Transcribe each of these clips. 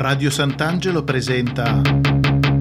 Radio Sant'Angelo presenta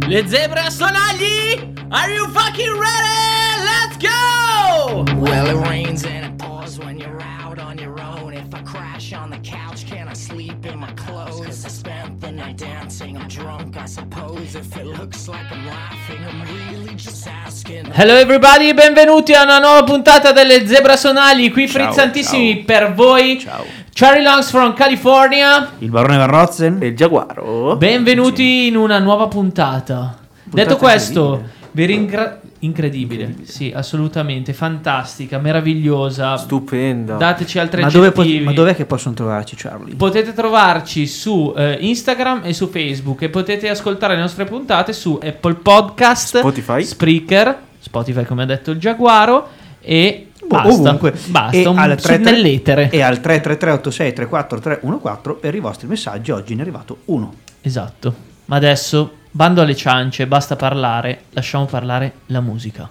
Le Zebra Sonagli! Are you fucking ready? Let's go! Well, it rains and it pours when you're out on your own. If I crash on the couch, can I sleep in my clothes? I spent the night dancing, I'm drunk, I suppose. If it looks like I'm laughing, I'm really just asking. Hello everybody, benvenuti a una nuova puntata delle Zebra Sonagli, qui frizzantissimi per voi. Ciao. Charlie Longs from California, il Barone Van Rozen e il Giaguaro. Benvenuti in una nuova puntata. Detto questo, vi ringrazio. Incredibile, sì, assolutamente, fantastica, meravigliosa, stupenda. Dateci altri aggettivi. Ma dov'è che possono trovarci, Charlie? Potete trovarci su Instagram e su Facebook, e potete ascoltare le nostre puntate su Apple Podcast, Spotify, Spreaker, Spotify come ha detto il Giaguaro, e basta, nell'etere. E al 333-86-34-314 per i vostri messaggi. Oggi ne è arrivato uno. Esatto, ma adesso bando alle ciance, basta parlare, lasciamo parlare la musica.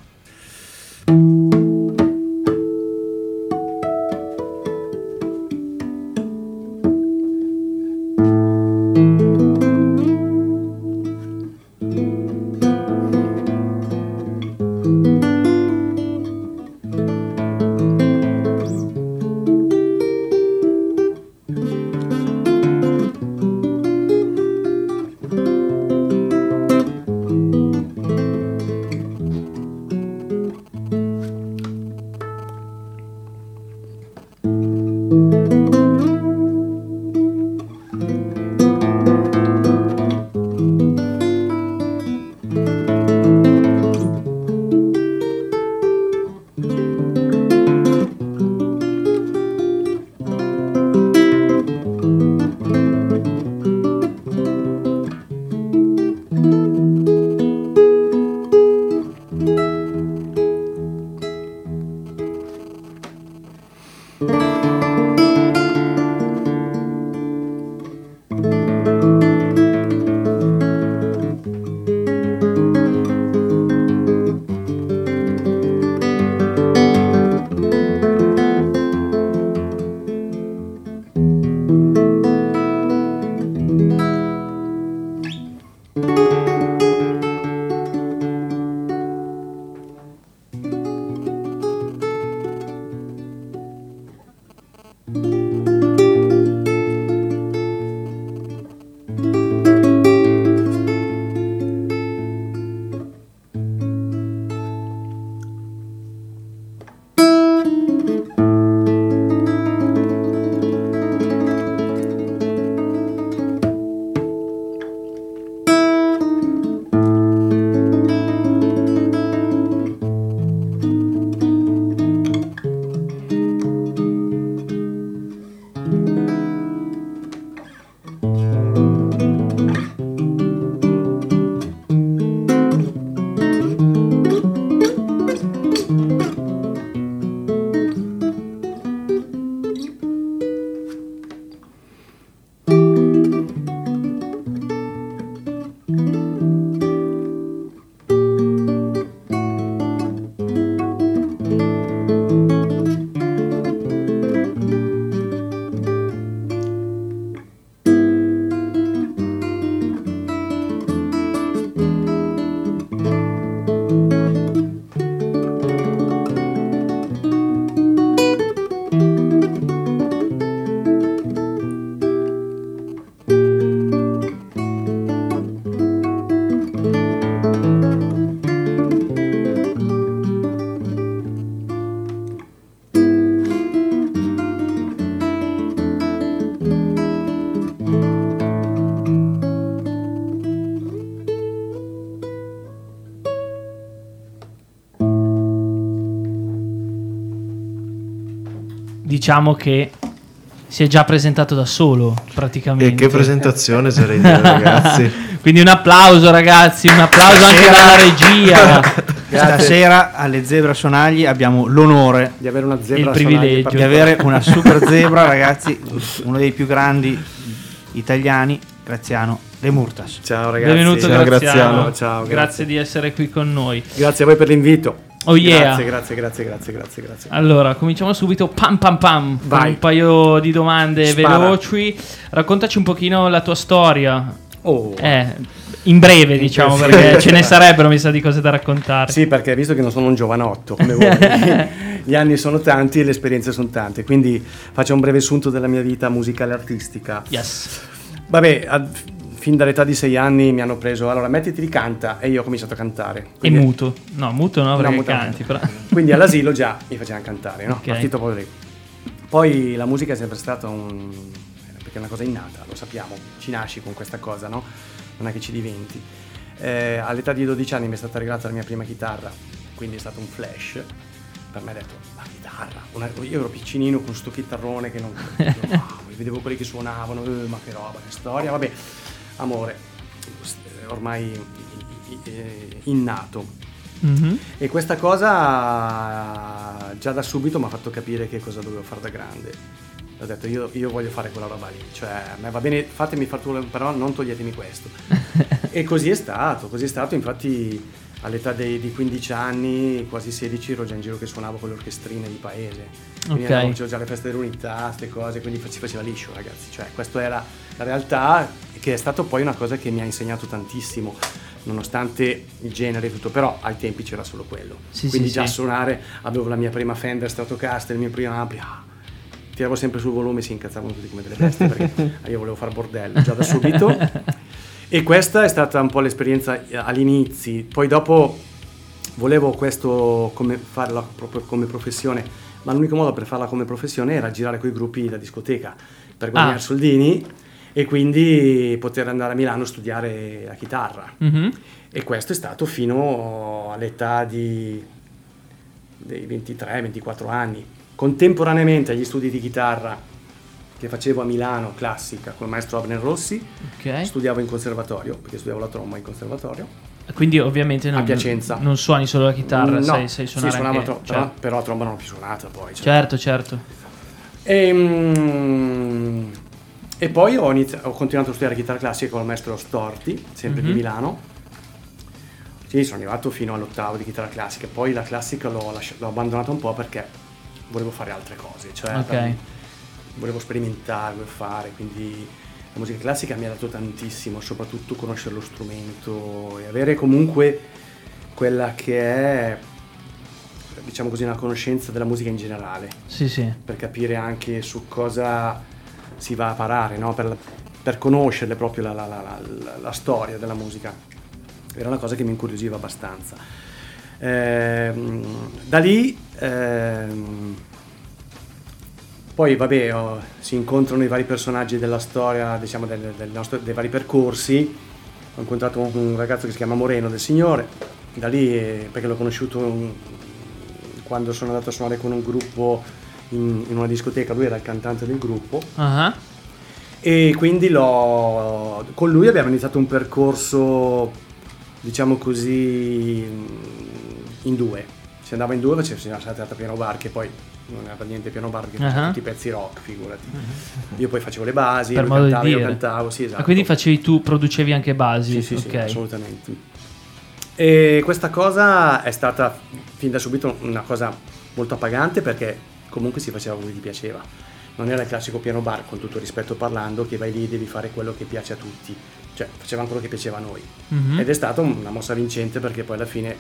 Diciamo che si è già presentato da solo praticamente. E che presentazione sarebbe, ragazzi. Quindi un applauso, ragazzi, un applauso stasera, anche dalla regia. Stasera alle Zebra Sonagli abbiamo l'onore di avere una zebra, il privilegio di avere una super zebra, ragazzi, uno dei più grandi italiani, Graziano Demurtas. Ciao ragazzi. Benvenuto. Ciao, Graziano. Ciao, grazie di essere qui con noi. Grazie a voi per l'invito. Oh yeah. Grazie. Allora, cominciamo subito pam vai, con un paio di domande. Spara. Veloci. Raccontaci un pochino la tua storia. In breve, diciamo, perché ce ne sarebbero, mi sa, di cose da raccontare. Sì, perché visto che non sono un giovanotto come voi, gli anni sono tanti e le esperienze sono tante, quindi faccio un breve assunto della mia vita musicale e artistica. Yes. Vabbè, fin dall'età di 6 anni mi hanno preso, allora mettiti lì, canta, e io ho cominciato a cantare. Quindi, e muto no, perché muto canti, però. Quindi all'asilo già mi facevano cantare, no? Okay. Partito proprio lì. Poi la musica è sempre stata perché è una cosa innata, lo sappiamo, ci nasci con questa cosa, no? Non è che ci diventi. All'età di 12 anni mi è stata regalata la mia prima chitarra, quindi è stato un flash. Per me ha detto, la chitarra, io ero piccinino con sto chitarrone che non vedevo quelli che suonavano, ma che roba, che storia, vabbè. Amore, ormai innato. Mm-hmm. E questa cosa già da subito mi ha fatto capire che cosa dovevo fare da grande. Ho detto, io voglio fare quella roba lì, cioè a me va bene, fatemi far tu, però non toglietemi questo. E così è stato, infatti all'età di 15 anni, quasi 16, ero già in giro che suonavo con le orchestrine di paese. Quindi avevo già le feste dell'unità, queste cose, quindi si faceva liscio, ragazzi. Cioè, questa era la realtà, che è stato poi una cosa che mi ha insegnato tantissimo, nonostante il genere e tutto, però ai tempi c'era solo quello. Sì, quindi sì, già sì. Suonare, avevo la mia prima Fender Stratocaster, il mio primo ampio, tiravo sempre sul volume e si incazzavano tutti come delle teste, perché io volevo far bordello già da subito. E questa è stata un po' l'esperienza all'inizio, poi dopo volevo questo come farla proprio come professione, ma l'unico modo per farla come professione era girare coi gruppi da discoteca per guadagnare soldini e quindi poter andare a Milano a studiare la chitarra. Mm-hmm. E questo è stato fino all'età dei 23-24 anni. Contemporaneamente agli studi di chitarra che facevo a Milano, classica, con il maestro Avner Rossi. Okay. Studiavo in conservatorio, perché studiavo la tromba in conservatorio. Quindi ovviamente a Piacenza. Non suoni solo la chitarra, no, sai suonare, sì, anche... Cioè... Però la tromba non l'ho più suonata poi. Cioè. Certo. E poi ho continuato a studiare chitarra classica con il maestro Storti, sempre di Milano. Sì, sono arrivato fino all'ottavo di chitarra classica. Poi la classica l'ho abbandonata un po' perché volevo fare altre cose. Cioè, volevo sperimentare, volevo fare, quindi la musica classica mi ha dato tantissimo, soprattutto conoscere lo strumento e avere comunque quella che è, diciamo così, una conoscenza della musica in generale. Sì. Per capire anche su cosa si va a parare, no? Per conoscere proprio la storia della musica. Era una cosa che mi incuriosiva abbastanza. Da lì... Poi vabbè, si incontrano i vari personaggi della storia, diciamo, dei vari percorsi. Ho incontrato un ragazzo che si chiama Moreno del Signore, da lì, perché l'ho conosciuto quando sono andato a suonare con un gruppo in una discoteca, lui era il cantante del gruppo. Uh-huh. E quindi con lui abbiamo iniziato un percorso, diciamo così, in due. Si andava in due, ci siamo stati a piano bar, che poi non era per niente piano bar, perché facevo tutti i pezzi rock, figurati. Io poi facevo le basi, io cantavo, sì, esatto. Ah, quindi facevi tu, producevi anche basi? Sì, assolutamente. E questa cosa è stata fin da subito una cosa molto appagante, perché comunque si faceva quello che ti piaceva. Non era il classico piano bar, con tutto rispetto parlando, che vai lì e devi fare quello che piace a tutti. Cioè, facevamo quello che piaceva a noi. Uh-huh. Ed è stata una mossa vincente, perché poi alla fine...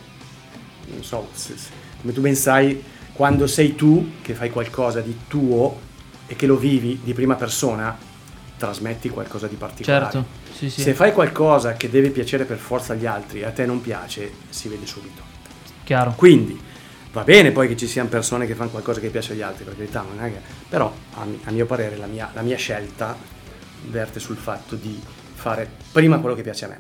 Non so, come tu ben sai, quando sei tu che fai qualcosa di tuo e che lo vivi di prima persona, trasmetti qualcosa di particolare. Certo, sì. Se fai qualcosa che deve piacere per forza agli altri e a te non piace, si vede subito. Chiaro. Quindi va bene poi che ci siano persone che fanno qualcosa che piace agli altri, per carità, non è che... Però a mio parere la mia scelta verte sul fatto di fare prima quello che piace a me,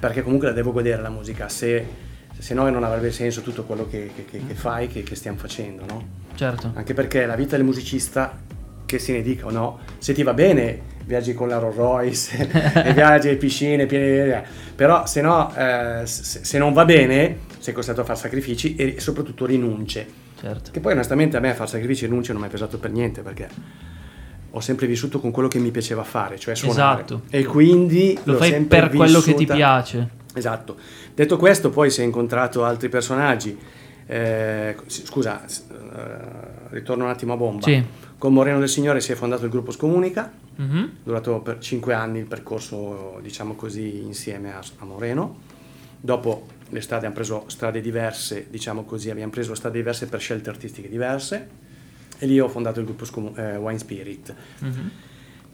perché comunque la devo godere la musica, se no non avrebbe senso tutto quello che fai, che stiamo facendo, no? Certo. Anche perché la vita del musicista, che se ne dica o no, se ti va bene viaggi con la Rolls Royce e viaggi alle piscine piene, però se no se non va bene sei costretto a fare sacrifici e soprattutto rinunce, certo. Che poi onestamente a me fare sacrifici e rinunce non mi è pesato per niente, perché ho sempre vissuto con quello che mi piaceva fare, cioè suonare, esatto. E quindi lo fai sempre per quello che ti piace, esatto. Detto questo, poi si è incontrato altri personaggi, ritorno un attimo a bomba, sì. Con Moreno del Signore si è fondato il gruppo Scomunica, mm-hmm. Durato per 5 anni il percorso, diciamo così, insieme a Moreno. Dopo l'estate hanno preso strade diverse, diciamo così, abbiamo preso strade diverse per scelte artistiche diverse, e lì ho fondato il gruppo Wine Spirit, mm-hmm.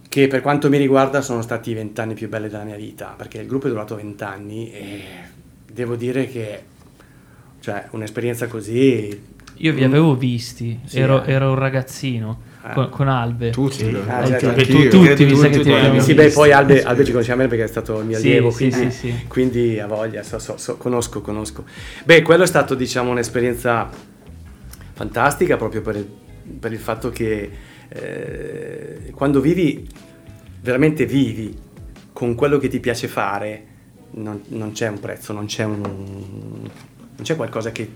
Che per quanto mi riguarda sono stati i 20 anni più belli della mia vita, perché il gruppo è durato 20 anni e devo dire che, cioè, un'esperienza così... Io vi avevo visti, sì, ero un ragazzino. Con Albe tutti mi sa che ti abbiamo visto. Beh, poi Albe ci conosciamo bene perché è stato il mio allievo, quindi a voglia, conosco. Beh, quello è stato, diciamo, un'esperienza fantastica proprio per il fatto che quando vivi veramente vivi con quello che ti piace fare, non c'è un prezzo, non c'è qualcosa che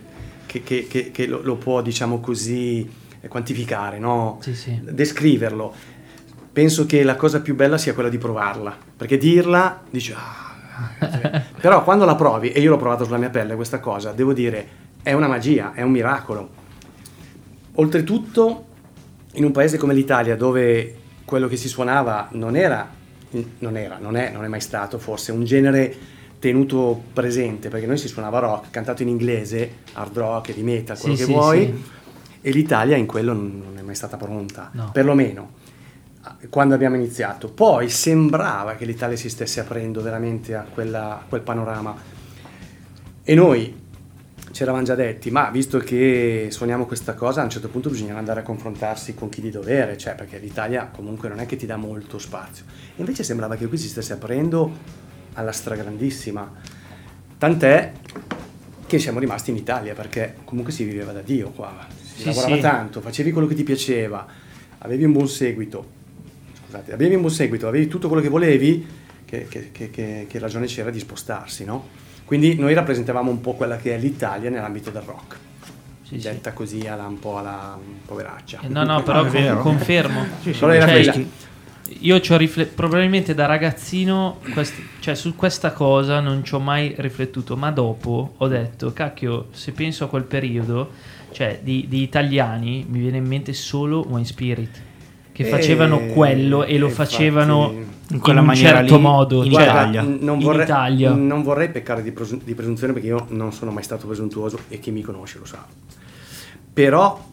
lo può, diciamo così, quantificare, no? Sì, sì. Descriverlo. Penso che la cosa più bella sia quella di provarla, perché dirla dici però quando la provi, e io l'ho provato sulla mia pelle questa cosa, devo dire è una magia, è un miracolo. Oltretutto in un paese come l'Italia, dove quello che si suonava non è mai stato forse un genere tenuto presente, perché noi si suonava rock cantato in inglese, hard rock, heavy metal, quello che vuoi, sì. E l'Italia in quello non è mai stata pronta, no. Perlomeno quando abbiamo iniziato. Poi sembrava che l'Italia si stesse aprendo veramente a quel panorama, e noi ci eravamo già detti, ma visto che suoniamo questa cosa, a un certo punto bisognava andare a confrontarsi con chi di dovere, cioè, perché l'Italia comunque non è che ti dà molto spazio, e invece sembrava che qui si stesse aprendo alla stragrandissima, tant'è che siamo rimasti in Italia, perché comunque si viveva da Dio qua. Lavorava tanto, facevi quello che ti piaceva, avevi un buon seguito, avevi tutto quello che volevi, che ragione c'era di spostarsi, no? Quindi noi rappresentavamo un po' quella che è l'Italia nell'ambito del rock, detta così alla poveraccia. No, però confermo. Cioè, io ci ho probabilmente da ragazzino, cioè su questa cosa non ci ho mai riflettuto, ma dopo ho detto, cacchio, se penso a quel periodo... Cioè, di italiani mi viene in mente solo Wine Spirit, che facevano quello e lo facevano in quella maniera, certo, lì, modo, in Italia. Non vorrei peccare di presunzione, perché io non sono mai stato presuntuoso, e chi mi conosce lo sa. Però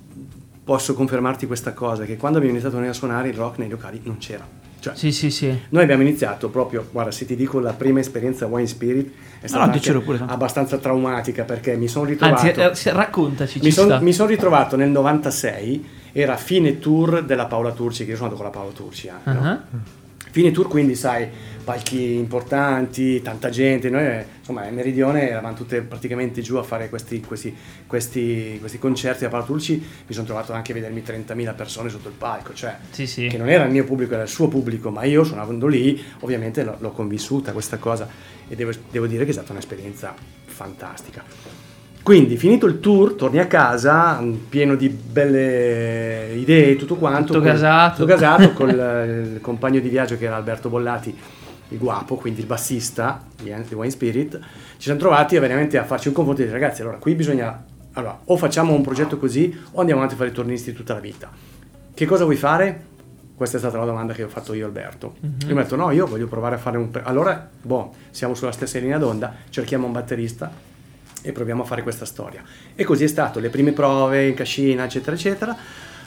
posso confermarti questa cosa, che quando abbiamo iniziato noi a suonare, il rock nei locali non c'era. Cioè, sì. Noi abbiamo iniziato proprio, guarda, se ti dico, la prima esperienza Wine Spirit è stata abbastanza traumatica, perché mi sono ritrovato... Anzi, raccontaci. Mi sono ritrovato nel 96, era fine tour della Paola Turci, che io sono andato con la Paola Turci anche, uh-huh. No? Fine tour, quindi sai, palchi importanti, tanta gente, noi insomma in Meridione eravamo tutte praticamente giù a fare questi concerti a Paola Turci. Mi sono trovato anche a vedermi 30.000 persone sotto il palco, cioè sì. Che non era il mio pubblico, era il suo pubblico, ma io suonando lì ovviamente l'ho convissuta questa cosa, e devo dire che è stata un'esperienza fantastica. Quindi finito il tour torni a casa pieno di belle idee, tutto quanto, tutto casato con il compagno di viaggio che era Alberto Bollati, il guapo, quindi il bassista di Wine Spirit. Ci siamo trovati veramente a farci un confronto di ragazzi, allora qui bisogna, allora o facciamo un progetto così o andiamo avanti a fare i turnisti tutta la vita, che cosa vuoi fare? Questa è stata la domanda che ho fatto io a Alberto. Mm-hmm. Io mi ho detto no, io voglio provare a fare allora siamo sulla stessa linea d'onda, cerchiamo un batterista e proviamo a fare questa storia. E così è stato, le prime prove in cascina, eccetera eccetera.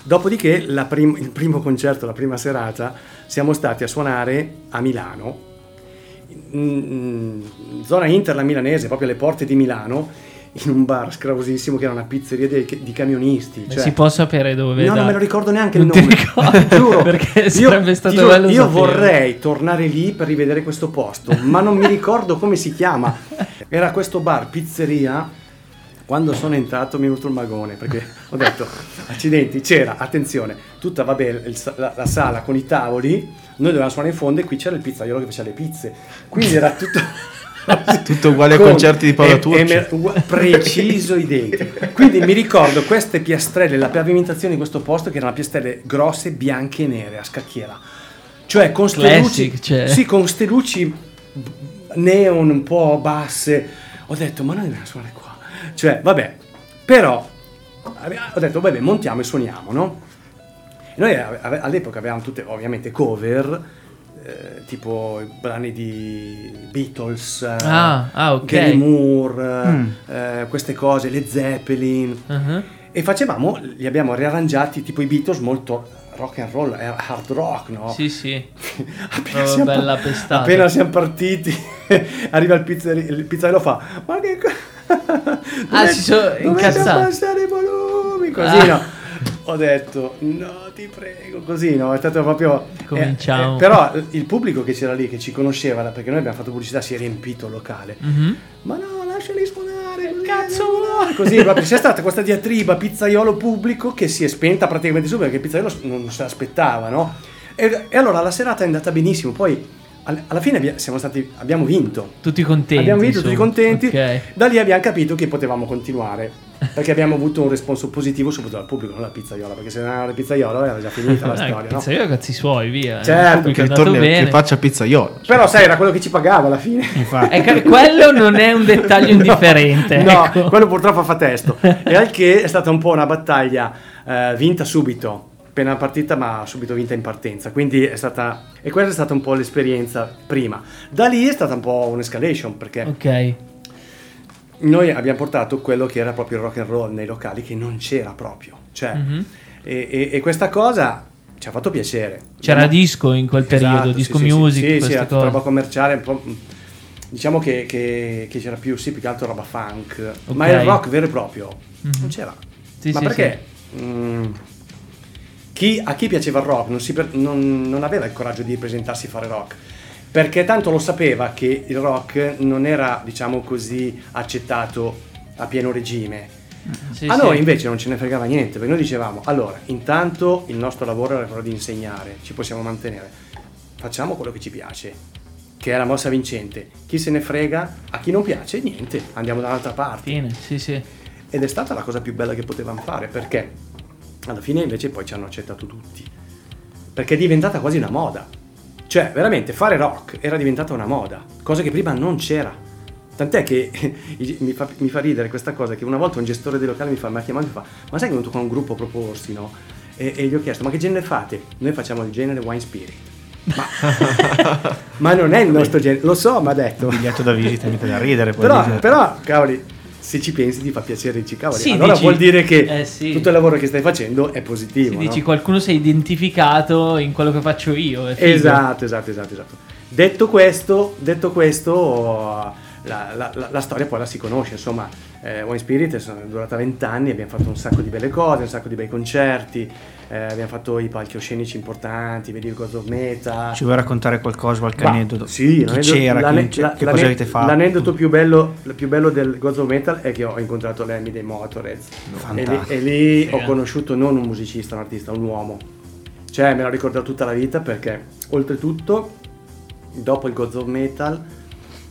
Dopodiché il primo concerto, la prima serata, siamo stati a suonare a Milano, in zona interla milanese, proprio alle porte di Milano, in un bar scravosissimo che era una pizzeria di camionisti, cioè, si può sapere dove? No, non me lo ricordo neanche il nome, giuro, perché sarebbe stato bello. Io vorrei tornare lì per rivedere questo posto, ma non mi ricordo come si chiama. Era questo bar pizzeria Quando sono entrato mi è venuto il magone, perché ho detto, accidenti, c'era, attenzione, tutta vabbè la sala con i tavoli, noi dovevamo suonare in fondo e qui c'era il pizzaiolo che faceva le pizze, quindi era tutto... tutto uguale ai concerti di Paola Turci, preciso, identico. Quindi mi ricordo queste piastrelle, la pavimentazione di questo posto, che erano piastrelle grosse, bianche e nere a scacchiera, cioè con ste luci, cioè. Sì, con ste luci neon un po' basse. Ho detto, ma noi dobbiamo suonare qua, cioè vabbè, però ho detto vabbè, montiamo e suoniamo, no? E noi all'epoca avevamo tutte ovviamente cover, tipo brani di Beatles, okay. Gary Moore, queste cose, Led Zeppelin, e facevamo, li abbiamo riarrangiati tipo i Beatles, molto rock and roll, hard rock, no? Sì, sì. Bella pestata. Appena siamo partiti arriva il pizzaiolo, fa ma che si sono incazzati, i volumi così, no? Ho detto no, ti prego, così, no? È stato proprio cominciamo. Però il pubblico che c'era lì, che ci conosceva, perché noi abbiamo fatto pubblicità, si è riempito il locale. Ma no, lasciali suonare, cazzo, no? Così proprio c'è stata questa diatriba pizzaiolo pubblico che si è spenta praticamente subito, perché il pizzaiolo non se l'aspettava, no? E allora la serata è andata benissimo, poi alla fine abbiamo vinto tutti contenti, okay. Da lì abbiamo capito che potevamo continuare, perché abbiamo avuto un responso positivo soprattutto dal pubblico, non la pizzaiola, perché se non era la pizzaiola era già finita la storia, no? Pizzaiola, cazzi suoi, via, certo, il pubblico è che faccia pizzaiola, cioè. Però sai, era quello che ci pagava alla fine, quello non è un dettaglio indifferente, no, ecco. Quello purtroppo fa testo, e al che è stata un po' una battaglia vinta subito appena partita, ma subito vinta in partenza, quindi è stata, e quella è stata un po' l'esperienza prima. Da lì è stata un po' un'escalation, perché noi abbiamo portato quello che era proprio il rock and roll nei locali che non c'era proprio, cioè e questa cosa ci ha fatto piacere. C'era disco in quel periodo, disco music, questa cosa, roba commerciale, un po', diciamo che c'era più più che altro roba funk, ma il rock vero e proprio non c'era, perché a chi piaceva il rock non aveva il coraggio di presentarsi a fare rock, perché tanto lo sapeva che il rock non era, diciamo così, accettato a pieno regime. A noi invece non ce ne fregava niente, perché noi dicevamo, allora, intanto il nostro lavoro era quello di insegnare, ci possiamo mantenere, facciamo quello che ci piace, che è la mossa vincente, chi se ne frega, a chi non piace niente, andiamo da un'altra parte. Fine. Ed è stata la cosa più bella che potevamo fare, perché alla fine invece poi ci hanno accettato tutti, perché è diventata quasi una moda, cioè veramente fare rock era diventata una moda, cosa che prima non c'era, tant'è che mi fa ridere questa cosa, che una volta un gestore del locale mi ha chiamato e fa, ma sai che è venuto con un gruppo a proporsi, no? E gli ho chiesto, ma che genere fate? Noi facciamo il genere Wine Spirit. Ma non è il nostro genere, lo so, ma ha detto, un biglietto da visita, mi fa da ridere, però cavoli, se ci pensi ti fa piacere, dici cavoli, allora dici, vuol dire che tutto il lavoro che stai facendo è positivo, no? Dici, qualcuno si è identificato in quello che faccio io, esatto. detto questo la storia poi la si conosce, insomma. Wine Spirit è durata 20 anni, abbiamo fatto un sacco di belle cose, un sacco di bei concerti, abbiamo fatto i palchi scenici importanti, vedi il Gods of Metal. Ci vuoi raccontare qualcosa, qualche aneddoto? Sì, che cosa avete fatto? L'aneddoto più bello del Gods of Metal è che ho incontrato Lemmy dei Motorhead, e lì ho conosciuto non un musicista, un artista, un uomo, cioè me l'ho ricordato tutta la vita, perché oltretutto dopo il Gods of Metal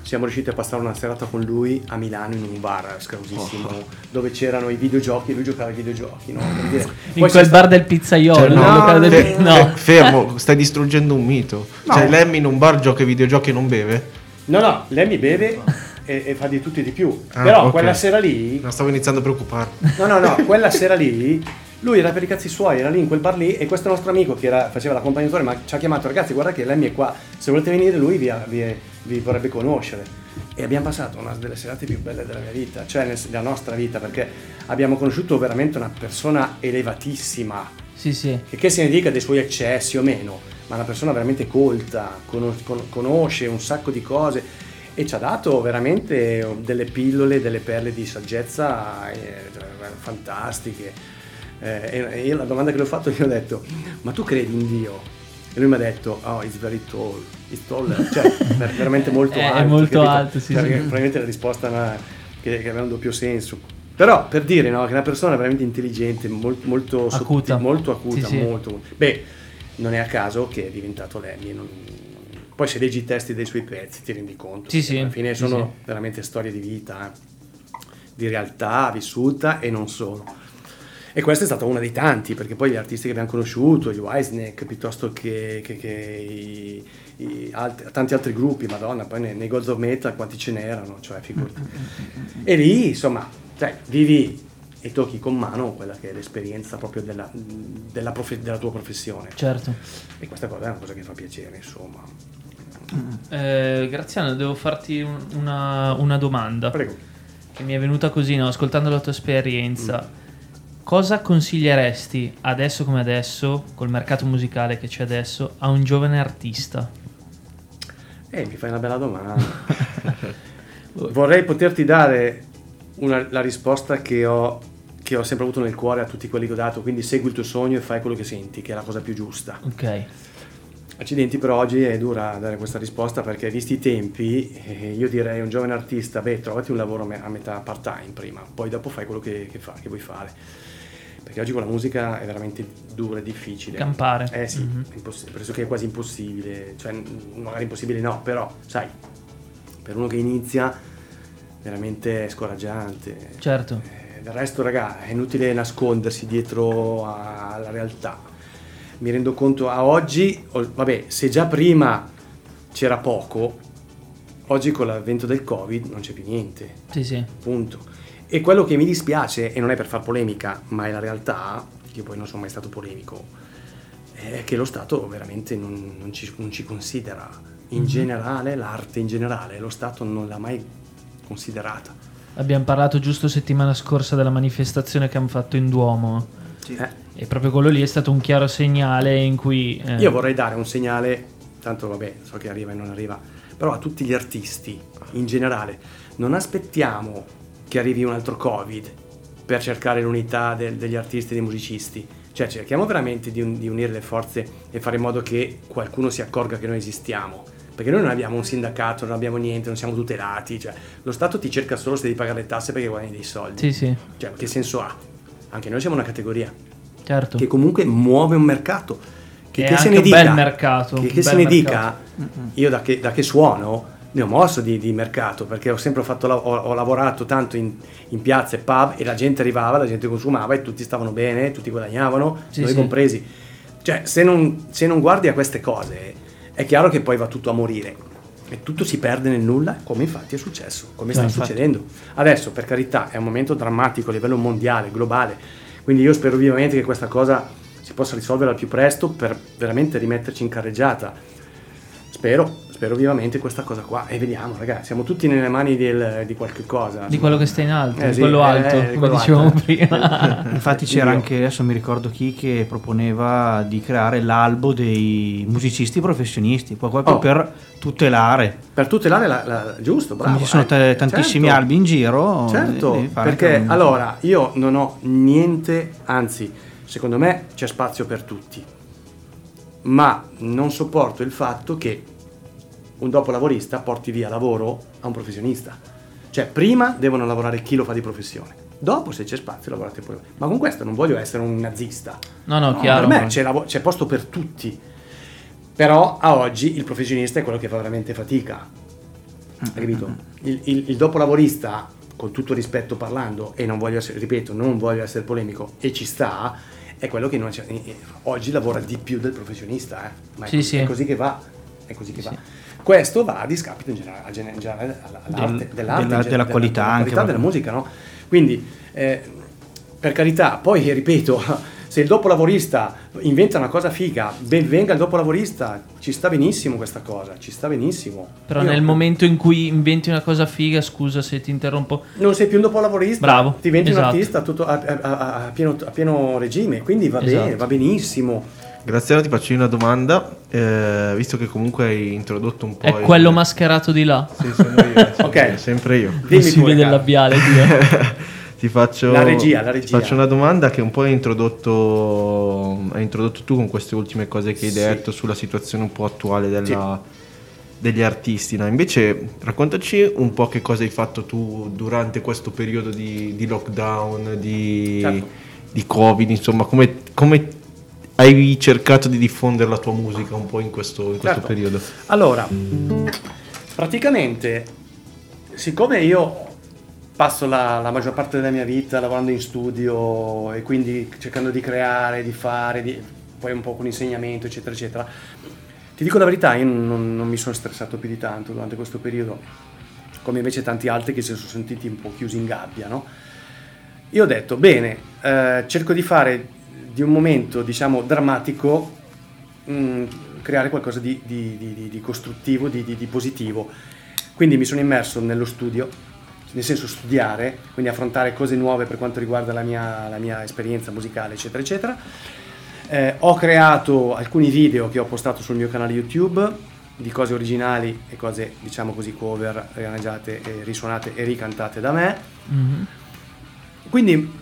siamo riusciti a passare una serata con lui a Milano in un bar scarosissimo, dove c'erano i videogiochi, lui giocava ai videogiochi, no? Dire, in quel bar del pizzaiolo, cioè, no. Fermo, stai distruggendo un mito, no. Cioè Lemmy in un bar gioca ai videogiochi e non beve? No, Lemmy beve e fa di tutto e di più, però quella sera lì non stavo iniziando a preoccuparmi. No, quella sera lì lui era per i cazzi suoi, era lì in quel bar lì, e questo nostro amico che faceva l'accompagnatore, ma ci ha chiamato, ragazzi guarda che Lemmy è qua, se volete venire lui vi vorrebbe conoscere, e abbiamo passato una delle serate più belle della mia vita, cioè della nostra vita, perché abbiamo conosciuto veramente una persona elevatissima, e che se ne dica dei suoi eccessi o meno, ma una persona veramente colta, conosce un sacco di cose, e ci ha dato veramente delle pillole, delle perle di saggezza fantastiche. E io la domanda che gli ho fatto, gli ho detto, ma tu credi in Dio? E lui mi ha detto, oh, it's very tall, it's taller, cioè veramente molto alto, probabilmente la risposta che aveva un doppio senso, Però per dire, no, che una persona veramente intelligente, molto acuta, molto acuta, sì, molto. Sì. Beh, non è a caso che è diventato Lemmy. Poi se leggi i testi dei suoi pezzi ti rendi conto. Sì, sì. Alla fine sono veramente storie di vita, di realtà vissuta e non solo. E questa è stata una dei tanti, perché poi gli artisti che abbiamo conosciuto, gli Wisnac, piuttosto che tanti altri gruppi, madonna, poi nei Gods of Metal quanti ce n'erano, cioè figurati. E lì, insomma, cioè, vivi e tocchi con mano quella che è l'esperienza proprio della tua professione. Certo. E questa cosa è una cosa che fa piacere, insomma. Graziano, devo farti una domanda. Prego. Che mi è venuta così, no? Ascoltando la tua esperienza. Cosa consiglieresti adesso come adesso, col mercato musicale che c'è adesso, a un giovane artista? Mi fai una bella domanda. Vorrei poterti dare la risposta che ho sempre avuto nel cuore a tutti quelli che ho dato, quindi segui il tuo sogno e fai quello che senti, che è la cosa più giusta. Ok. Accidenti, per oggi è dura dare questa risposta, perché visti i tempi, io direi a un giovane artista, trovati un lavoro a metà part-time prima, poi dopo fai quello che vuoi fare, perché oggi con la musica è veramente dura e difficile. Campare. Sì, pressoché è quasi impossibile, cioè magari impossibile no, però sai, per uno che inizia veramente è scoraggiante. Certo. Del resto, raga, è inutile nascondersi dietro alla realtà. Mi rendo conto a oggi, se già prima c'era poco, oggi con l'avvento del Covid non c'è più niente. Sì, sì. Punto. E quello che mi dispiace, e non è per far polemica, ma è la realtà, io poi non sono mai stato polemico, è che lo Stato veramente non ci considera. In generale, l'arte in generale, lo Stato non l'ha mai considerata. Abbiamo parlato giusto settimana scorsa della manifestazione che hanno fatto in Duomo. Sì. E proprio quello lì è stato un chiaro segnale in cui... Io vorrei dare un segnale, tanto so che arriva e non arriva, però a tutti gli artisti in generale, non aspettiamo che arrivi un altro Covid per cercare l'unità degli artisti e dei musicisti, cioè cerchiamo veramente di unire le forze e fare in modo che qualcuno si accorga che noi esistiamo, perché noi non abbiamo un sindacato, non abbiamo niente, non siamo tutelati, cioè lo Stato ti cerca solo se devi pagare le tasse perché guadagni dei soldi. Sì, sì. Cioè che senso ha? Anche noi siamo una categoria, certo, che comunque muove un mercato, che se ne dica, un bel mercato, io da che suono ne ho mosso di mercato, perché ho lavorato tanto in piazze e pub, e la gente arrivava, la gente consumava e tutti stavano bene, tutti guadagnavano, sì, noi sì, compresi. Cioè se non guardi a queste cose è chiaro che poi va tutto a morire e tutto si perde nel nulla, come infatti è successo, come sta succedendo adesso. Per carità, è un momento drammatico a livello mondiale, globale, quindi io spero vivamente che questa cosa si possa risolvere al più presto per veramente rimetterci in carreggiata. Spero vivamente questa cosa qua, e vediamo, ragazzi, siamo tutti nelle mani di qualche cosa, di quello che sta in alto, di quello alto, come dicevamo prima. Infatti c'era anche, adesso mi ricordo chi, che proponeva di creare l'albo dei musicisti professionisti, proprio per tutelare. Per tutelare giusto, bravo. Ci sono tantissimi albi in giro. Certo, perché allora io non ho niente, anzi, secondo me c'è spazio per tutti, ma non sopporto il fatto che un dopolavorista porti via lavoro a un professionista. Cioè prima devono lavorare chi lo fa di professione, dopo se c'è spazio lavorate poi. Ma con questo non voglio essere un nazista. No, chiaro. Per me c'è posto per tutti. Però a oggi il professionista è quello che fa veramente fatica. Hai capito? Il dopolavorista, con tutto rispetto parlando, e non voglio essere, ripeto, non voglio essere polemico, e ci sta, è quello che oggi lavora di più del professionista, eh? Ma è così che va. È così che va. Questo va a discapito in generale all'arte, dell'arte, della qualità, anche della musica, no? Quindi per carità, poi ripeto, se il dopolavorista inventa una cosa figa, ben venga il dopolavorista, ci sta benissimo questa cosa, ci sta benissimo. Però nel momento in cui inventi una cosa figa, scusa se ti interrompo, non sei più un dopolavorista. Bravo. Ti diventi un artista tutto a pieno regime, quindi va bene, va benissimo. Graziano, ti faccio una domanda, visto che comunque hai introdotto un po'... È quello mascherato di là. Sì, sono io, okay. Sempre io. Dimmi pure del labiale. Ti faccio la regia. Ti faccio una domanda che un po' hai introdotto tu con queste ultime cose che hai detto sulla situazione un po' attuale della, degli artisti, no? Invece raccontaci un po' che cosa hai fatto tu durante questo periodo di lockdown, certo, di Covid, insomma, come hai cercato di diffondere la tua musica un po' in questo periodo? Allora, praticamente, siccome io passo la maggior parte della mia vita lavorando in studio e quindi cercando di creare, di fare, poi un po' con insegnamento, eccetera, eccetera, ti dico la verità, io non mi sono stressato più di tanto durante questo periodo, come invece tanti altri che si sono sentiti un po' chiusi in gabbia, no? Io ho detto, bene, cerco di fare di un momento, diciamo, drammatico, creare qualcosa di costruttivo, di positivo. Quindi mi sono immerso nello studio, nel senso studiare, quindi affrontare cose nuove per quanto riguarda la mia esperienza musicale, eccetera, eccetera. Ho creato alcuni video che ho postato sul mio canale YouTube, di cose originali e cose, diciamo così, cover, riarrangiate, risuonate e ricantate da me. Mm-hmm. Quindi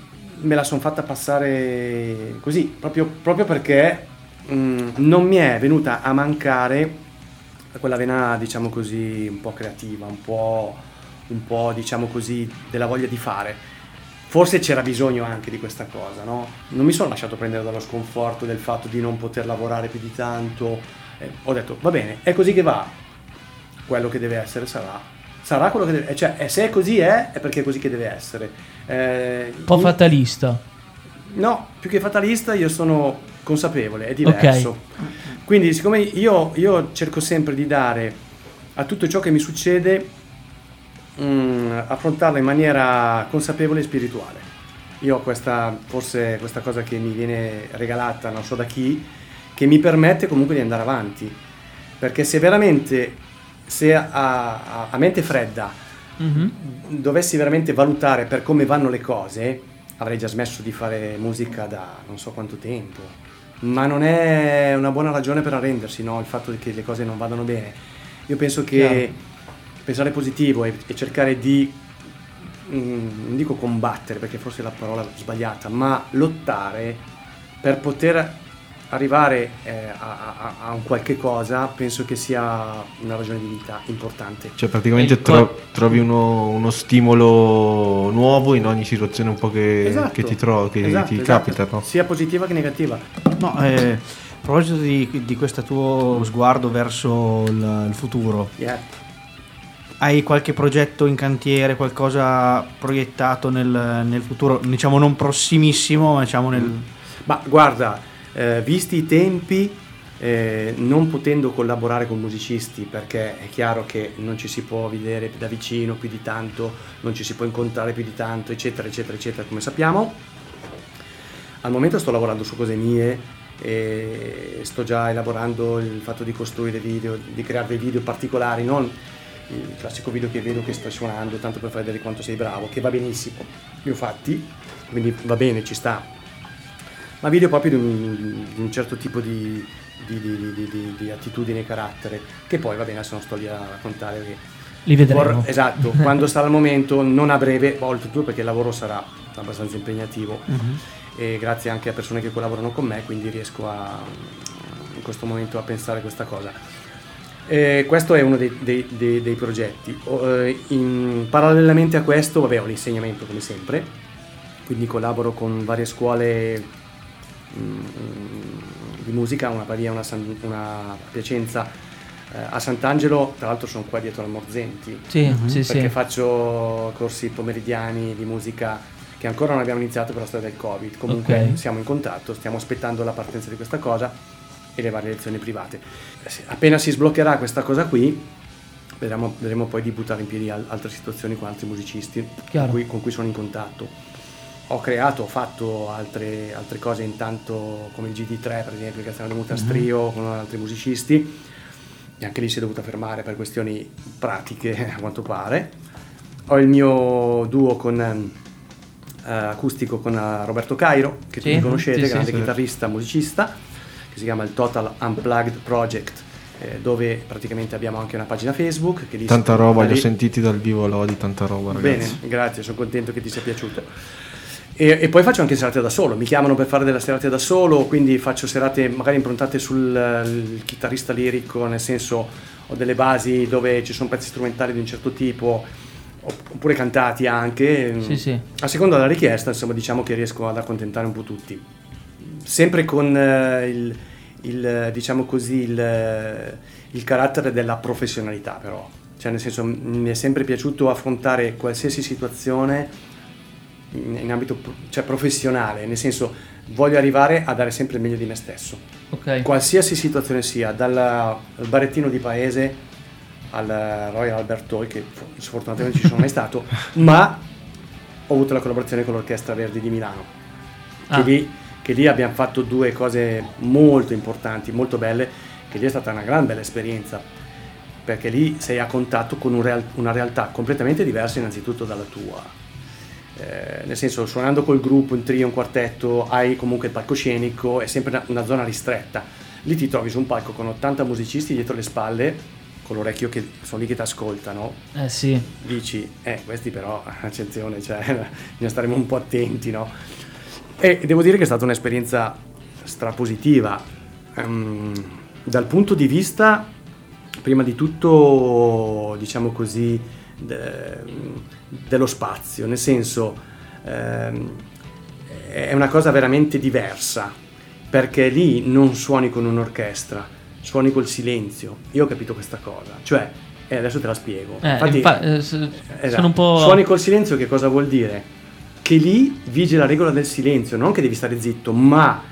me la sono fatta passare così, proprio perché non mi è venuta a mancare quella vena, diciamo così, un po' creativa, un po', diciamo così, della voglia di fare. Forse c'era bisogno anche di questa cosa, no? Non mi sono lasciato prendere dallo sconforto del fatto di non poter lavorare più di tanto. Ho detto, va bene, è così che va, quello che deve essere sarà. Sarà quello che deve, cioè, se è così è perché è così che deve essere. Un po' fatalista. No, più che fatalista io sono consapevole, è diverso. Okay. Quindi siccome io cerco sempre di dare a tutto ciò che mi succede, affrontarlo in maniera consapevole e spirituale. Io ho questa cosa che mi viene regalata, non so da chi, che mi permette comunque di andare avanti. Perché se veramente... se a mente fredda dovessi veramente valutare per come vanno le cose, avrei già smesso di fare musica da non so quanto tempo. Ma non è una buona ragione per arrendersi, no? Il fatto che le cose non vadano bene. Io penso che pensare positivo e cercare di, non dico combattere perché forse è la parola sbagliata, ma lottare per poter arrivare a un qualche cosa, penso che sia una ragione di vita importante. Cioè praticamente trovi uno stimolo nuovo in ogni situazione un po' che ti trovi, che ti capita, no? Sia positiva che negativa. No, a proposito di questo tuo sguardo verso il futuro, hai qualche progetto in cantiere, qualcosa proiettato nel futuro, diciamo non prossimissimo, ma diciamo nel... Ma guarda, visti i tempi, non potendo collaborare con musicisti, perché è chiaro che non ci si può vedere da vicino più di tanto, non ci si può incontrare più di tanto, eccetera, eccetera, eccetera, come sappiamo, al momento sto lavorando su cose mie e sto già elaborando il fatto di costruire video, di creare dei video particolari, non il classico video che vedo che stai suonando tanto per far vedere quanto sei bravo, che va benissimo, li ho fatti, quindi va bene, ci sta, ma video proprio di un certo tipo di attitudine e carattere, che poi va bene, se non sto lì a raccontare che li vedremo. Esatto, quando sarà il momento, non a breve, oltretutto perché il lavoro sarà abbastanza impegnativo, e grazie anche a persone che collaborano con me, quindi riesco in questo momento a pensare questa cosa. Questo è uno dei progetti. Parallelamente a questo, vabbè, ho l'insegnamento come sempre, quindi collaboro con varie scuole di musica, una Pavia, una Piacenza, a Sant'Angelo, tra l'altro sono qua dietro al Morzenti, perché faccio corsi pomeridiani di musica che ancora non abbiamo iniziato per la storia del Covid, comunque siamo in contatto, stiamo aspettando la partenza di questa cosa e le varie lezioni private. Appena si sbloccherà questa cosa qui vedremo poi di buttare in piedi altre situazioni con altri musicisti con cui sono in contatto. Ho fatto altre cose intanto, come il GD3 per esempio, Graziano Demurtas Trio con altri musicisti, e anche lì si è dovuta fermare per questioni pratiche a quanto pare. Ho il mio duo acustico con Roberto Cairo, che tutti conoscete, grande chitarrista, musicista, che si chiama il Total Unplugged Project, dove praticamente abbiamo anche una pagina Facebook che tanta roba, li ho sentiti dal vivo, di tanta roba, ragazzi. Bene, grazie, sono contento che ti sia piaciuto. E poi faccio anche serate da solo, mi chiamano per fare delle serate da solo, quindi faccio serate magari improntate sul chitarrista lirico, nel senso ho delle basi dove ci sono pezzi strumentali di un certo tipo, oppure cantati anche, sì, sì. A seconda della richiesta, insomma, diciamo che riesco ad accontentare un po' tutti, sempre con il diciamo così il carattere della professionalità, però, cioè, nel senso, mi è sempre piaciuto affrontare qualsiasi situazione in ambito, cioè, professionale, nel senso, voglio arrivare a dare sempre il meglio di me stesso, okay. Qualsiasi situazione sia, dal barettino di paese al Royal Albert Hall, che sfortunatamente ci sono mai stato, ma ho avuto la collaborazione con l'Orchestra Verdi di Milano, che lì abbiamo fatto due cose molto importanti, molto belle, che lì è stata una gran bella esperienza, perché lì sei a contatto con una realtà completamente diversa innanzitutto dalla tua. Nel senso, suonando col gruppo, un trio, un quartetto, hai comunque il palcoscenico, è sempre una zona ristretta. Lì ti trovi su un palco con 80 musicisti dietro le spalle, con l'orecchio che sono lì che ti ascoltano. Sì. Dici, questi però, attenzione, cioè, bisogna staremo un po' attenti, no? E devo dire che è stata un'esperienza strapositiva. Dal punto di vista, prima di tutto, diciamo così, dello spazio, nel senso, è una cosa veramente diversa, perché lì non suoni con un'orchestra, suoni col silenzio. Io ho capito questa cosa, cioè, adesso te la spiego. Sono un po'... Suoni col silenzio, che cosa vuol dire? Che lì vige la regola del silenzio, non che devi stare zitto, ma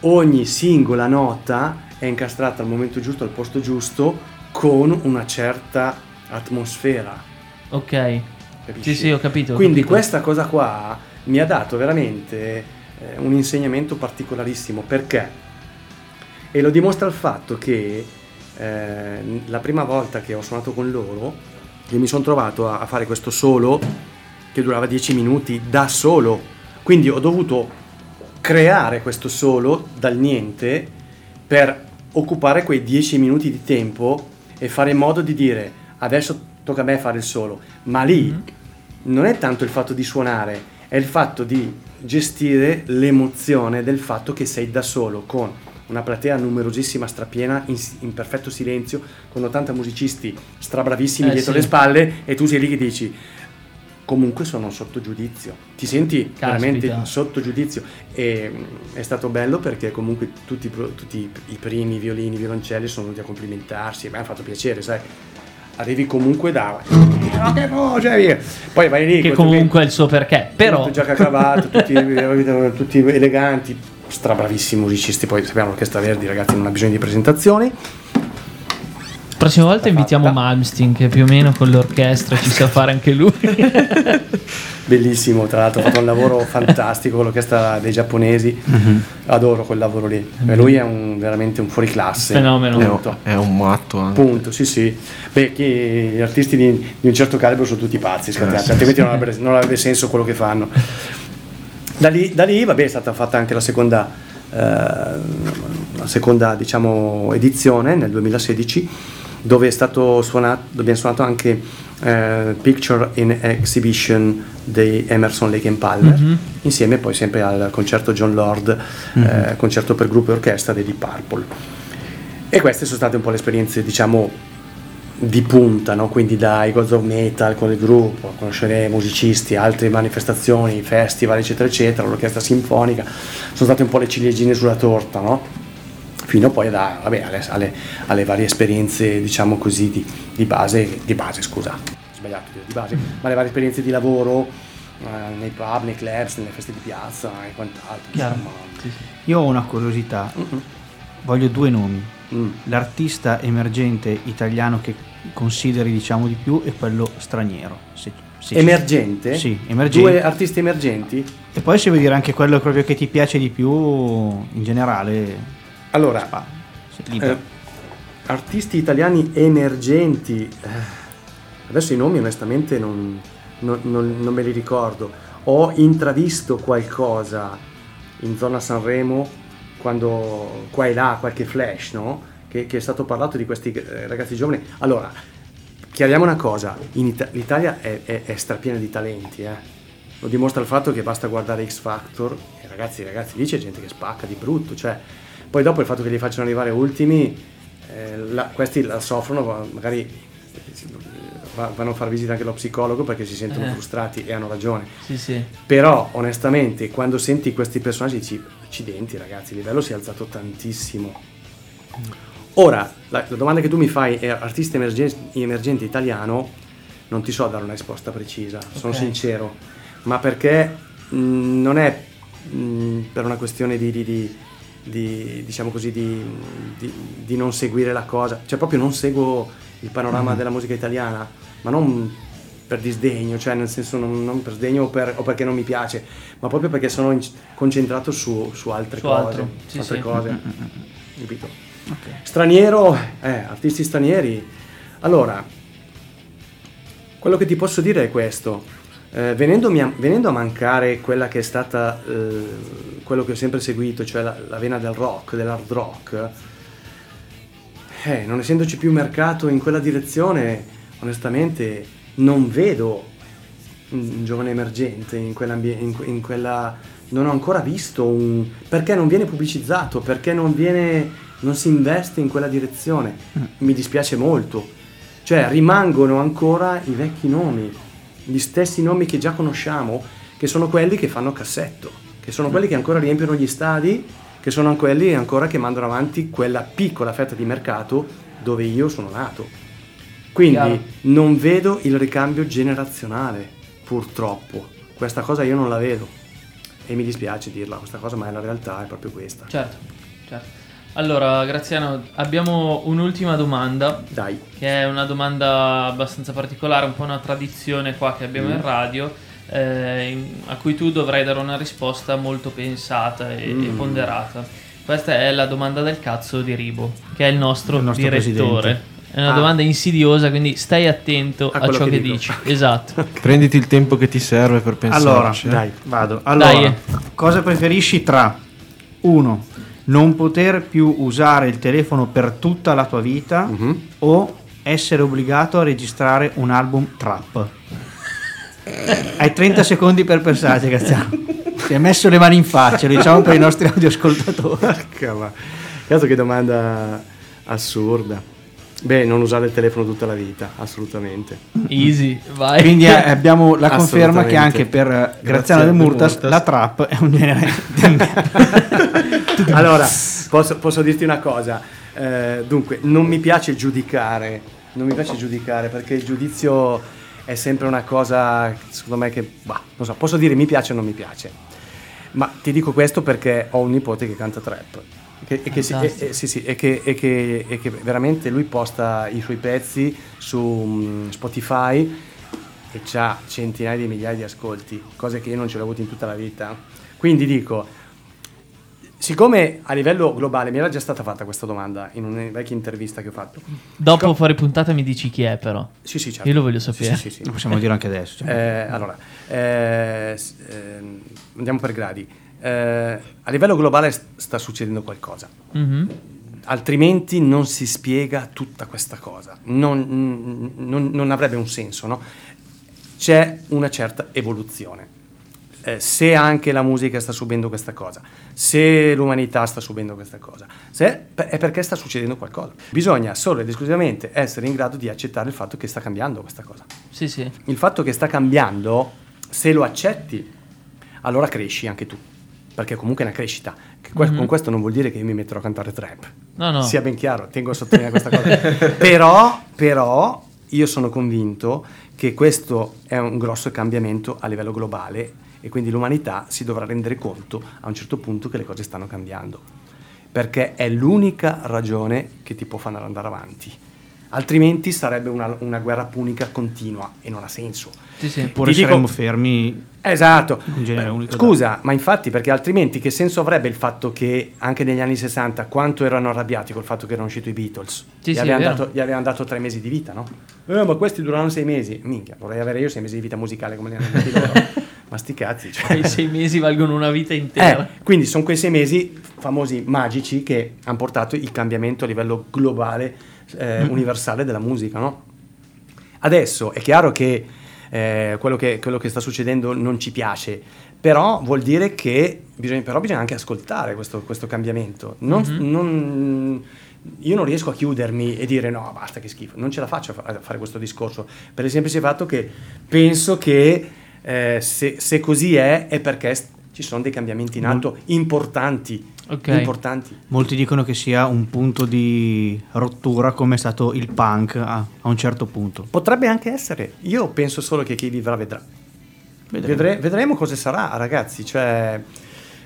ogni singola nota è incastrata al momento giusto, al posto giusto, con una certa atmosfera. Ok, capisci? Sì, ho capito. Quindi questa cosa qua mi ha dato veramente un insegnamento particolarissimo, perché, e lo dimostra il fatto che la prima volta che ho suonato con loro, che mi sono trovato a fare questo solo che durava 10 minuti da solo, quindi ho dovuto creare questo solo dal niente per occupare quei 10 minuti di tempo e fare in modo di dire: adesso tocca a me fare il solo. Ma lì non è tanto il fatto di suonare, è il fatto di gestire l'emozione del fatto che sei da solo, con una platea numerosissima, strapiena, in perfetto silenzio, con 80 musicisti strabravissimi dietro le spalle, e tu sei lì che dici: comunque sono sotto giudizio, ti senti veramente sotto giudizio. E è stato bello, perché comunque tutti i primi violini, violoncelli sono venuti a complimentarsi e mi hanno fatto piacere, sai. Arrivi comunque da... Poi vai lì... Che comunque è il suo perché, però... Tutto giacca cavato, tutti eleganti, strabravissimi musicisti, poi sappiamo l'Orchestra Verdi, ragazzi, non ha bisogno di presentazioni. Prossima volta invitiamo Malmsteen, che più o meno con l'orchestra ci sa fare anche lui. Bellissimo, tra l'altro ha fatto un lavoro fantastico con l'orchestra dei giapponesi, adoro quel lavoro lì. E lui è veramente un fuoriclasse, fenomeno. È un matto anche. Punto, sì. Beh, gli artisti di un certo calibro sono tutti pazzi, scattiati, altrimenti non avrebbe senso quello che fanno. Da lì vabbè, è stata fatta anche la seconda diciamo edizione nel 2016, dove abbiamo suonato anche Picture in Exhibition di Emerson, Lake and Palmer, insieme poi sempre al concerto John Lord, concerto per gruppo e orchestra dei Deep Purple. E queste sono state un po' le esperienze, diciamo, di punta, no? Quindi dai Gods of Metal con il gruppo, conoscere musicisti, altre manifestazioni, festival, eccetera eccetera, l'orchestra sinfonica, sono state un po' le ciliegine sulla torta, no? Fino poi alle varie esperienze, diciamo così, ma le varie esperienze di lavoro nei pub, nei clubs, nelle feste di piazza e quant'altro. Insomma. Sì. Io ho una curiosità, voglio due nomi, l'artista emergente italiano che consideri, diciamo, di più, e quello straniero. Emergente? Sì, emergente. Due artisti emergenti? E poi se vuoi dire anche quello proprio che ti piace di più in generale. Allora, artisti italiani emergenti, adesso i nomi onestamente non me li ricordo. Ho intravisto qualcosa in zona Sanremo, quando qua e là qualche flash, no? Che è stato parlato di questi ragazzi giovani. Allora, chiariamo una cosa, l'Italia è strapiena di talenti, Lo dimostra il fatto che basta guardare X Factor e ragazzi, lì c'è gente che spacca di brutto, cioè. Poi dopo il fatto che li facciano arrivare ultimi, questi la soffrono, magari vanno a far visita anche allo psicologo perché si sentono frustrati, e hanno ragione. Sì, sì. Però onestamente quando senti questi personaggi dici accidenti ragazzi, il livello si è alzato tantissimo. Ora, la domanda che tu mi fai è artista emergente italiano, non ti so dare una risposta precisa, okay. Sono sincero, ma perché non è per una questione di non seguire la cosa, cioè proprio non seguo il panorama della musica italiana, ma non per disdegno, cioè nel senso non per sdegno o perché non mi piace, ma proprio perché sono concentrato su altre cose, sì, altre cose, capito? Okay. Straniero, artisti stranieri, allora quello che ti posso dire è questo, venendo a mancare quella che è stata quello che ho sempre seguito, cioè la vena del rock, dell'hard rock, non essendoci più mercato in quella direzione, onestamente non vedo un giovane emergente in quella, non ho ancora visto perché non viene pubblicizzato, perché non si investe in quella direzione, mi dispiace molto. Cioè rimangono ancora i vecchi nomi, gli stessi nomi che già conosciamo, che sono quelli che fanno cassetto, che sono quelli che ancora riempiono gli stadi, che sono quelli ancora che mandano avanti quella piccola fetta di mercato dove io sono nato. Quindi non vedo il ricambio generazionale, purtroppo. Questa cosa io non la vedo e mi dispiace dirla questa cosa, ma è la realtà, è proprio questa. Certo, certo. Allora, Graziano, abbiamo un'ultima domanda. Dai. Che è una domanda abbastanza particolare, un po' una tradizione qua che abbiamo in radio, a cui tu dovrai dare una risposta molto pensata e ponderata. Questa è la domanda del cazzo di Ribo, che è il nostro direttore. Presidente. È una domanda insidiosa, quindi stai attento a ciò che dici. Esatto. Okay. Prenditi il tempo che ti serve per pensarci. Allora, dai, vado. Allora, dai. Cosa preferisci tra 1. Non poter più usare il telefono per tutta la tua vita, o essere obbligato a registrare un album trap? Hai 30 secondi per pensarci, Graziano. Ti hai messo le mani in faccia, diciamo, per i nostri audioascoltatori. Cazzo, che domanda assurda. Beh, non usare il telefono tutta la vita, assolutamente. Easy, vai. Quindi abbiamo la conferma che anche per Graziano Demurtas la trap è un genere di merda. Allora, posso dirti una cosa, dunque, non mi piace giudicare, perché il giudizio è sempre una cosa, secondo me, che, non so, posso dire mi piace o non mi piace, ma ti dico questo perché ho un nipote che canta trap. E che veramente lui posta i suoi pezzi su Spotify e c'ha centinaia di migliaia di ascolti, cose che io non ce l'ho avuto in tutta la vita. Quindi dico, siccome a livello globale mi era già stata fatta questa domanda in una vecchia intervista che ho fatto, dopo fuori puntata mi dici chi è, però sì certo, io lo voglio sapere. Sì. Lo possiamo dire anche adesso, cioè. Allora, andiamo per gradi. A livello globale sta succedendo qualcosa, altrimenti non si spiega tutta questa cosa, non avrebbe un senso, no? C'è una certa evoluzione, se anche la musica sta subendo questa cosa, se l'umanità sta subendo questa cosa, è perché sta succedendo qualcosa. Bisogna solo ed esclusivamente essere in grado di accettare il fatto che sta cambiando questa cosa. Sì. Il fatto che sta cambiando, se lo accetti, allora cresci anche tu, perché comunque è una crescita. Con questo non vuol dire che io mi metterò a cantare trap, no. Sia ben chiaro, tengo a sottolineare questa cosa. Però io sono convinto che questo è un grosso cambiamento a livello globale, e quindi l'umanità si dovrà rendere conto a un certo punto che le cose stanno cambiando, perché è l'unica ragione che ti può far andare avanti. Altrimenti sarebbe una guerra punica continua e non ha senso. Sì, eppure saremmo fermi. Esatto. Ma infatti, perché altrimenti che senso avrebbe il fatto che anche negli anni 60 quanto erano arrabbiati col fatto che erano usciti i Beatles? Gli avevano dato 3 mesi di vita, no? Ma questi durano 6 mesi. Minchia, vorrei avere io 6 mesi di vita musicale come li hanno dati loro. Ma sti cazzi, cioè. I 6 mesi valgono una vita intera. Quindi sono quei 6 mesi famosi, magici, che hanno portato il cambiamento a livello globale, universale della musica, no? Adesso è chiaro che quello che sta succedendo non ci piace, però vuol dire che bisogna anche ascoltare questo cambiamento. Io non riesco a chiudermi e dire no, basta, che schifo, non ce la faccio a fare questo discorso, per il semplice fatto che penso che se così è perché ci sono dei cambiamenti in atto importanti. Okay. Importanti. Molti dicono che sia un punto di rottura come è stato il punk a un certo punto. Potrebbe anche essere. Io penso solo che chi vivrà vedrà. Vedremo cosa sarà, ragazzi. Cioè,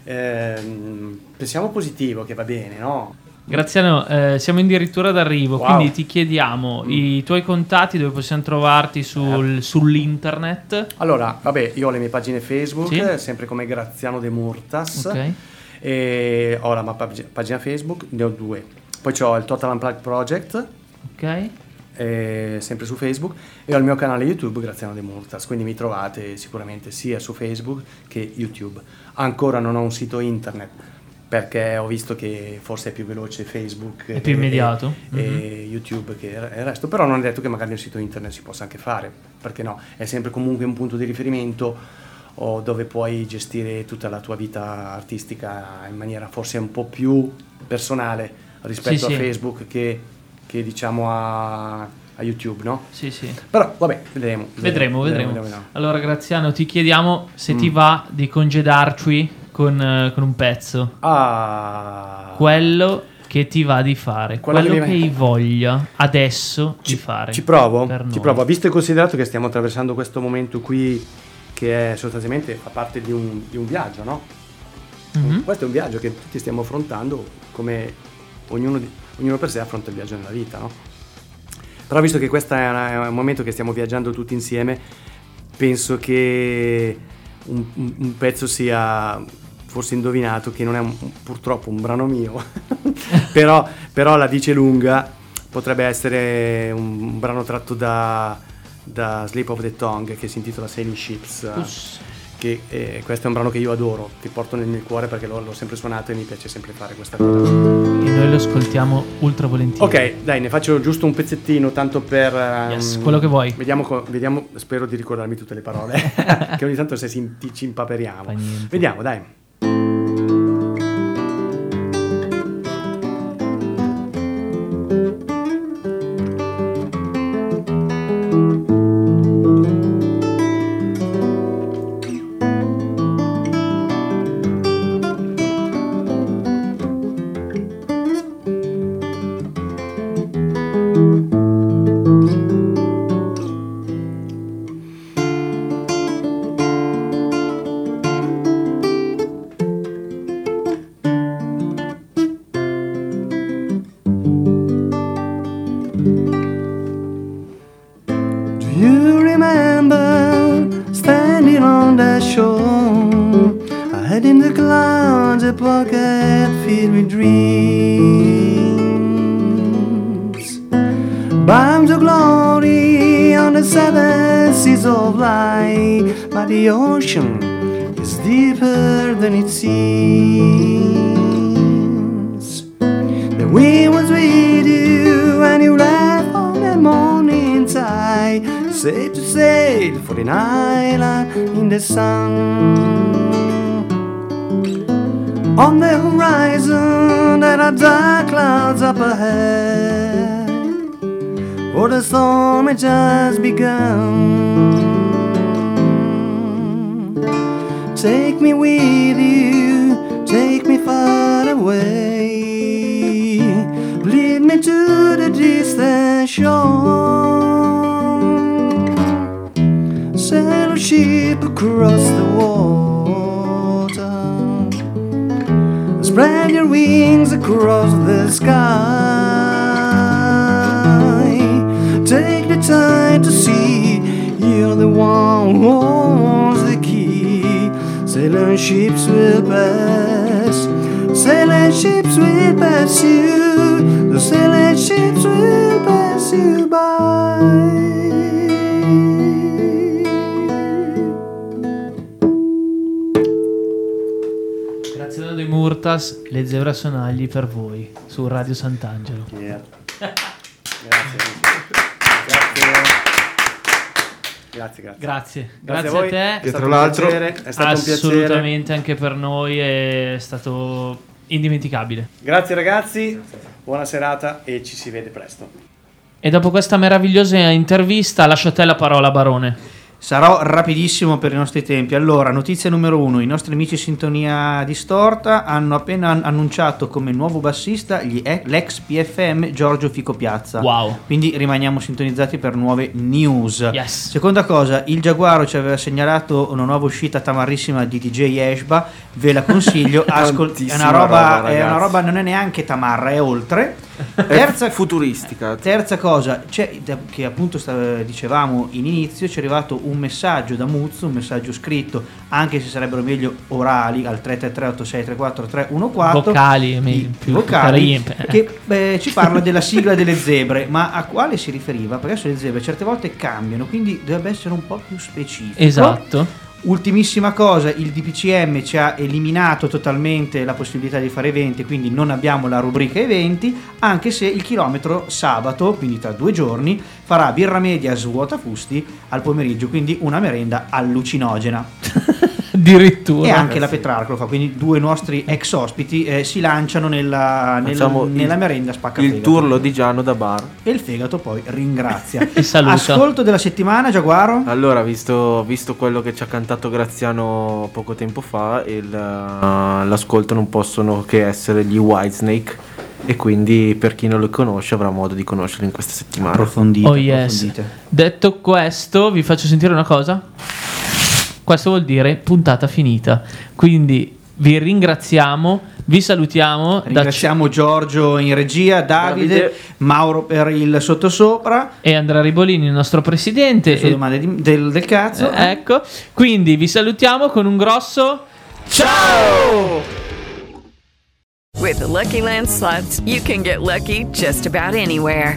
pensiamo positivo, che va bene, no? Graziano, siamo addirittura d'arrivo, wow. Quindi ti chiediamo i tuoi contatti, dove possiamo trovarti sull'internet. Allora, vabbè, io ho le mie pagine Facebook, sì? Sempre come Graziano Demurtas. Ok. E ho la mia pagina Facebook, ne ho 2. Poi ho il Total Unplugged Project, okay. Sempre su Facebook, e ho il mio canale YouTube Graziano Demurtas, quindi mi trovate sicuramente sia su Facebook che YouTube. Ancora non ho un sito internet perché ho visto che forse è più veloce Facebook, è più immediato, e YouTube che il resto, però non è detto che magari un sito internet si possa anche fare, perché no, è sempre comunque un punto di riferimento o dove puoi gestire tutta la tua vita artistica in maniera forse un po' più personale rispetto a Facebook che diciamo a YouTube, no? Sì, sì. Però vabbè, vedremo. Allora Graziano, ti chiediamo se ti va di congedarci con un pezzo. Ah. Quello che ti va di fare, quello che hai voglia adesso di fare. Ci provo, visto e considerato che stiamo attraversando questo momento qui, che è sostanzialmente fa parte di un viaggio, no? Mm-hmm. Questo è un viaggio che tutti stiamo affrontando, come ognuno per sé affronta il viaggio nella vita, no? Però visto che questo è un momento che stiamo viaggiando tutti insieme, penso che un pezzo sia forse indovinato, che non è purtroppo un brano mio, però la dice lunga, potrebbe essere un brano tratto da Slip of the Tongue, che si intitola Sailing Ships, che questo è un brano che io adoro, che porto nel cuore perché l'ho sempre suonato e mi piace sempre fare questa cosa. E noi lo ascoltiamo ultra volentieri. Ok, dai, ne faccio giusto un pezzettino, tanto per... quello che vuoi. Vediamo, spero di ricordarmi tutte le parole, che ogni tanto ci impaperiamo. Vediamo, dai. Le Zebra Sonagli per voi su Radio Sant'Angelo. Yeah. Grazie. Grazie a te. Che tra l'altro è stato un piacere. Assolutamente, anche per noi è stato indimenticabile. Grazie ragazzi, buona serata e ci si vede presto. E dopo questa meravigliosa intervista lascio a te la parola, Barone. Sarò rapidissimo per i nostri tempi. Allora, notizia numero 1, i nostri amici Sintonia Distorta hanno appena annunciato come nuovo bassista l'ex PFM Giorgio Fico Piazza. Wow. Quindi rimaniamo sintonizzati per nuove news. Yes. Seconda cosa, il Giaguaro ci aveva segnalato una nuova uscita tamarissima di DJ Eshba, ve la consiglio, è una roba, non è neanche tamarra, è oltre. Terza, futuristica. Terza cosa, che appunto dicevamo in inizio, ci è arrivato un messaggio da Muzzo, un messaggio scritto, anche se sarebbero meglio orali, al 333-8634-314, vocali che ci parla della sigla delle zebre, ma a quale si riferiva? Perché adesso le zebre certe volte cambiano, quindi dovrebbe essere un po' più specifico. Esatto. Ultimissima cosa, il DPCM ci ha eliminato totalmente la possibilità di fare eventi, quindi non abbiamo la rubrica eventi, anche se il chilometro sabato, quindi tra 2 giorni, farà birra media svuotafusti al pomeriggio, quindi una merenda allucinogena. Addirittura. E anche la Petrarca lo fa, quindi 2 nostri ex ospiti si lanciano nella merenda spacca il turlo di Giano da bar. E il fegato poi ringrazia. E saluta. Ascolto della settimana, Giaguaro? Allora, visto quello che ci ha cantato Graziano poco tempo fa, l'ascolto non possono che essere gli Wisnac. E quindi per chi non lo conosce avrà modo di conoscerlo in questa settimana. Approfondite. Oh yes. Detto questo, vi faccio sentire una cosa. Questo vuol dire puntata finita. Quindi vi ringraziamo, vi salutiamo. Ringraziamo Giorgio in regia, Davide, Mauro per il sottosopra. E Andrea Ribolini, il nostro presidente. Le domande del cazzo. Ecco, quindi vi salutiamo con un grosso ciao! With the Lucky Land Slots, you can get lucky just about anywhere.